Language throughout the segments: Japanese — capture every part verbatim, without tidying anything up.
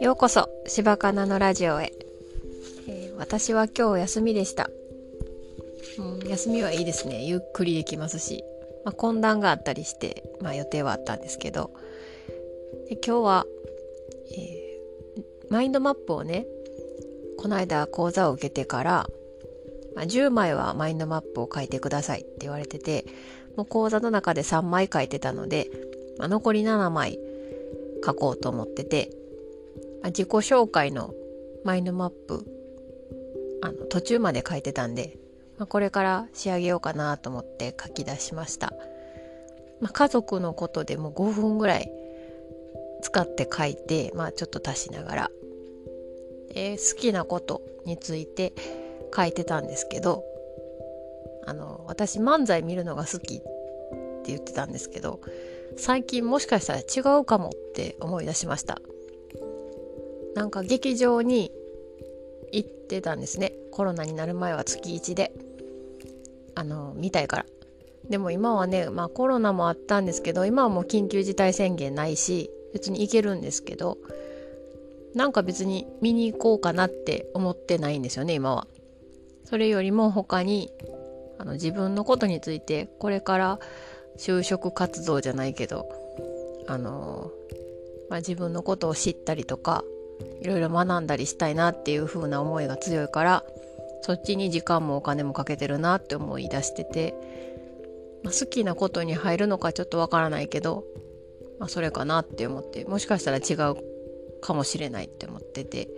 ようこそ柴かなのラジオへ、えー、私は今日休みでした、うん、休みはいいですね。ゆっくりできますし、まあ、懇談があったりして、まあ、予定はあったんですけど、で今日は、えー、マインドマップをね、この間講座を受けてから、まあ、じゅうまいはマインドマップを書いてくださいって言われてて、もう講座の中でさんまい書いてたので、まあ、残りななまい書こうと思ってて、まあ、自己紹介のマインドマップあの途中まで書いてたんで、まあ、これから仕上げようかなと思って書き出しました。まあ、家族のことでもごふんぐらい使って書いて、まあ、ちょっと足しながら、えー、好きなことについて書いてたんですけど、あの私漫才見るのが好きって言ってたんですけど、最近もしかしたら違うかもって思い出しました。なんか劇場に行ってたんですね。コロナになる前はつきいちであの見たいから。でも今はね、まあ、コロナもあったんですけど、今はもう緊急事態宣言ないし別に行けるんですけど、なんか別に見に行こうかなって思ってないんですよね今は。それよりも他にあの自分のことについて、これから就職活動じゃないけど、あのーまあ、自分のことを知ったりとかいろいろ学んだりしたいなっていう風な思いが強いから、そっちに時間もお金もかけてるなって思い出してて、まあ、好きなことに入るのかちょっとわからないけど、まあ、それかなって思って、もしかしたら違うかもしれないって思ってて、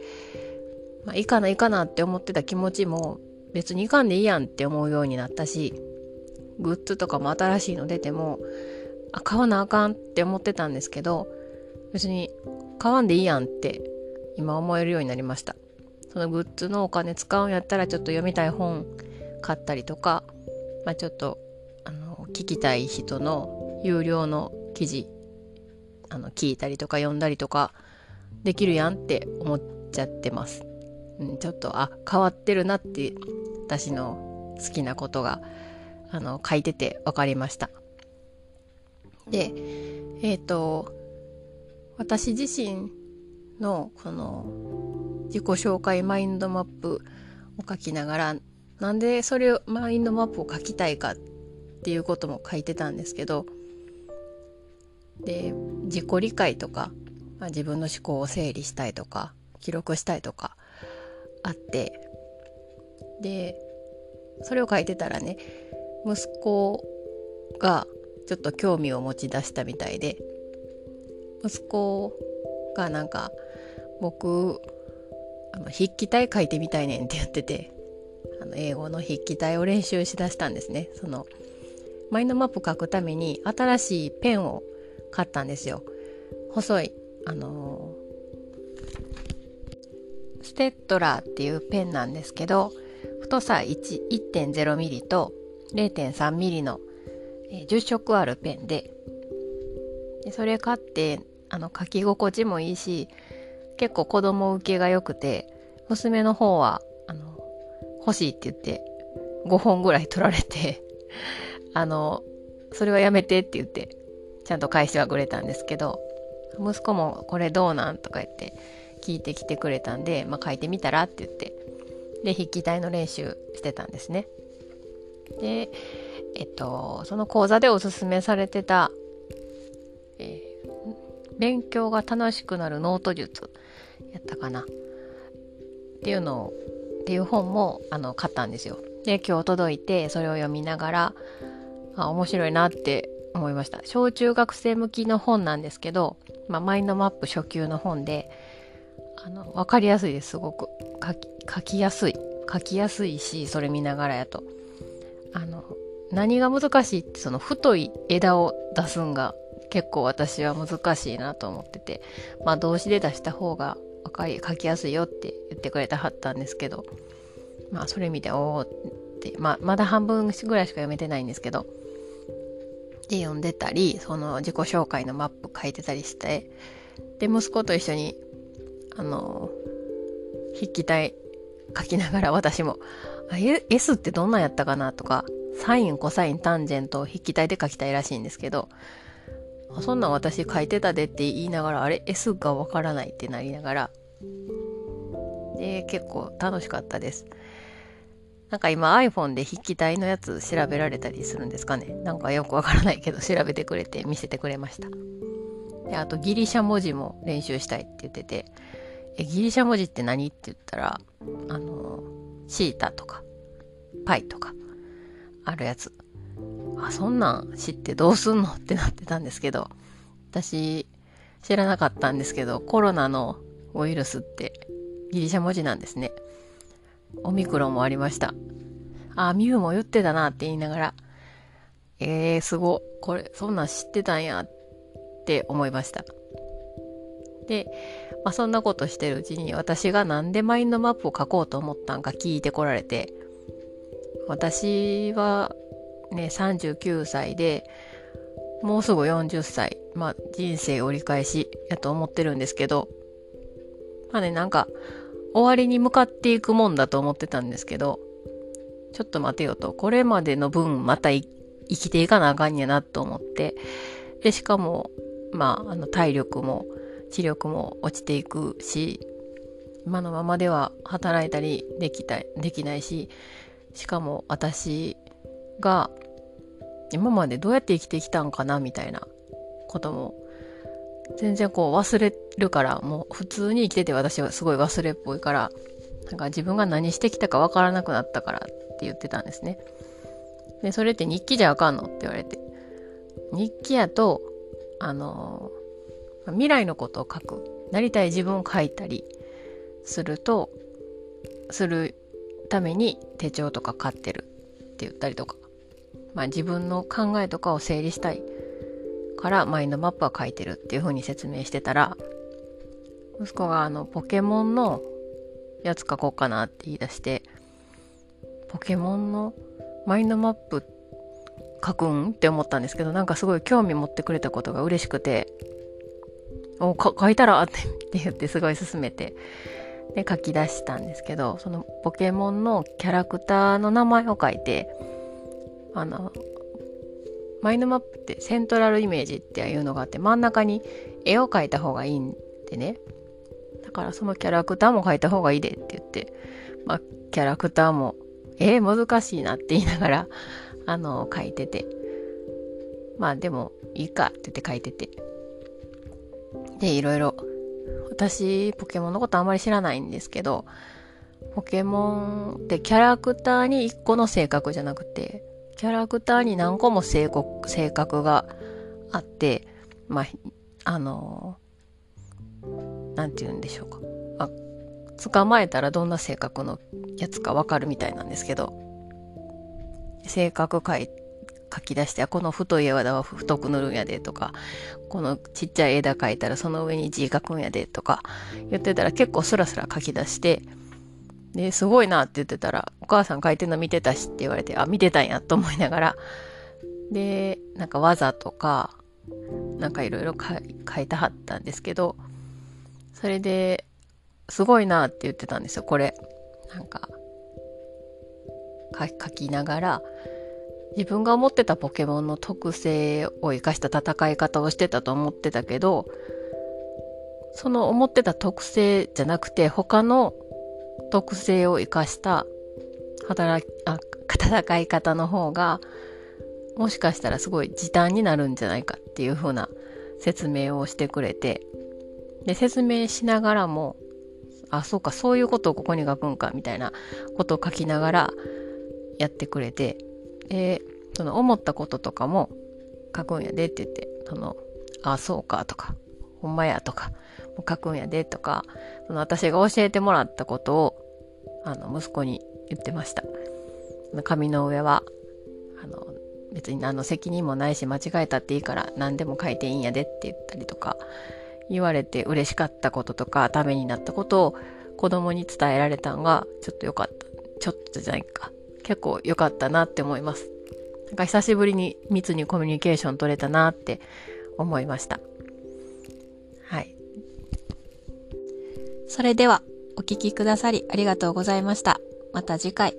まあ、いいかないいかなって思ってた気持ちも別にいかんでいいやんって思うようになったし、グッズとかも新しいの出ても、あ、買わなあかんって思ってたんですけど、別に買わんでいいやんって今思えるようになりました。そのグッズのお金使うんやったら、ちょっと読みたい本買ったりとか、まあ、ちょっとあの聞きたい人の有料の記事あの聞いたりとか読んだりとかできるやんって思っちゃってます。うん、ちょっとあ変わってるなって私の好きなことがあの書いてて分かりました。でえっと私自身のこの自己紹介マインドマップを書きながら、なんでそれをマインドマップを書きたいかっていうことも書いてたんですけど、で自己理解とか、まあ、自分の思考を整理したいとか記録したいとかあって、でそれを書いてたらね、息子がちょっと興味を持ち出したみたいで、息子がなんか僕あの筆記体書いてみたいねんって言ってて、あの英語の筆記体を練習しだしたんですね。そのマインドマップ書くために新しいペンを買ったんですよ。細いあのーステッドラーっていうペンなんですけど、太さ いってんゼロ ミリと れいてんさん ミリのじゅっ色あるペン で, でそれ買って、あの書き心地もいいし、結構子供受けが良くて、娘の方はあの欲しいって言ってごほんぐらい取られてあのそれはやめてって言ってちゃんと返してはくれたんですけど、息子もこれどうなんとか言って聞いてきてくれたんで、まあ、書いてみたらって言って、で筆記体の練習してたんですね。でえっとその講座でおすすめされてた、えー、勉強が楽しくなるノート術やったかなっていうのをっていう本もあの買ったんですよ。で今日届いて、それを読みながら、あ面白いなって思いました。小中学生向きの本なんですけど、まあ、マインドマップ初級の本で、あの分かりやすいです。すごく書き、書きやすい書きやすいし、それ見ながらやとあの何が難しいって、その太い枝を出すんが結構私は難しいなと思ってて、まあ動詞で出した方が分かり書きやすいよって言ってくれたはったんですけど、まあそれ見ておおって、まあ、まだ半分ぐらいしか読めてないんですけど、で読んでたり、その自己紹介のマップ書いてたりして、で息子と一緒にあの筆記体書きながら、私も S ってどんなんやったかなとか、サインコサインタンジェントを筆記体で書きたいらしいんですけど、あ、そんなん私書いてたでって言いながら、あれ S がわからないってなりながら、で結構楽しかったです。なんか今 iPhone で筆記体のやつ調べられたりするんですかね。なんかよくわからないけど調べてくれて見せてくれました。であとギリシャ文字も練習したいって言ってて、えギリシャ文字って何って言ったら、あのシータとかパイとかあるやつ、あそんなん知ってどうすんのってなってたんですけど、私知らなかったんですけど、コロナのウイルスってギリシャ文字なんですね。オミクロンもありました。あ、ミュウも言ってたなって言いながら、えー、すご、これそんなん知ってたんやって思いました。で、まあ、そんなことしてるうちに、私がなんでマインドマップを書こうと思ったんか聞いてこられて、私はねさんじゅうきゅうさいで、もうすぐよんじゅっさい、まあ人生折り返しやと思ってるんですけど、まあね、なんか終わりに向かっていくもんだと思ってたんですけど、ちょっと待てよと、これまでの分また生きていかなあかんやなと思って、でしかもまああの体力も知力も落ちていくし、今のままでは働いたりできたできないし、しかも私が今までどうやって生きてきたんかなみたいなことも全然こう忘れるから、もう普通に生きてて私はすごい忘れっぽいから、なんか自分が何してきたか分からなくなったからって言ってたんですね。でそれって日記じゃあかんのって言われて、日記やとあの未来のことを書く、なりたい自分を書いたりするとするために手帳とか買ってるって言ったりとか、まあ、自分の考えとかを整理したいからマインドマップは書いてるっていう風に説明してたら、息子があのポケモンのやつ書こうかなって言い出して、ポケモンのマインドマップ書くんって思ったんですけど、なんかすごい興味持ってくれたことが嬉しくて、おか書いたらって言ってすごい勧めて、で書き出したんですけど、そのポケモンのキャラクターの名前を書いて、あのマインドマップってセントラルイメージっていうのがあって、真ん中に絵を描いた方がいいんでね、だからそのキャラクターも描いた方がいいでって言って、まあ、キャラクターもえー、難しいなって言いながらあの描いてて、まあでもいいかって言って描いてて、でいろいろ、私ポケモンのことあんまり知らないんですけど、ポケモンってキャラクターにいっこの性格じゃなくて、キャラクターに何個も性格、性格があって、まあ、あの、なんて言うんでしょうか。あ、捕まえたらどんな性格のやつかわかるみたいなんですけど、性格書い、書き出して、あ、この太い枝は太く塗るんやでとか、このちっちゃい枝書いたらその上に字書くんやでとか言ってたら、結構スラスラ書き出して、ですごいなって言ってたら、お母さん書いてるの見てたしって言われて、あ、見てたんやと思いながら、でなんか技とかなんかいろいろ書いてはったんですけど、それですごいなって言ってたんですよ。これなんか書きながら、自分が思ってたポケモンの特性を生かした戦い方をしてたと思ってたけど、その思ってた特性じゃなくて他の特性を生かした働きあ戦い方の方が、もしかしたらすごい時短になるんじゃないかっていう風な説明をしてくれて、で説明しながらも、あ、そうか、そういうことをここに書くんかみたいなことを書きながらやってくれて、でその思ったこととかも書くんやでって言って、そのあ、そうかとか、ほんまやとか書くんやでとか、その私が教えてもらったことをあの息子に言ってました。紙の上はあの別に何の責任もないし、間違えたっていいから何でも書いていいんやでって言ったりとか、言われて嬉しかったこととかためになったことを子供に伝えられたんが、ちょっとよかった、ちょっとじゃないか、結構よかったなって思います。なんか久しぶりに密にコミュニケーション取れたなって思いました。はい、それではお聞きくださりありがとうございました。また次回。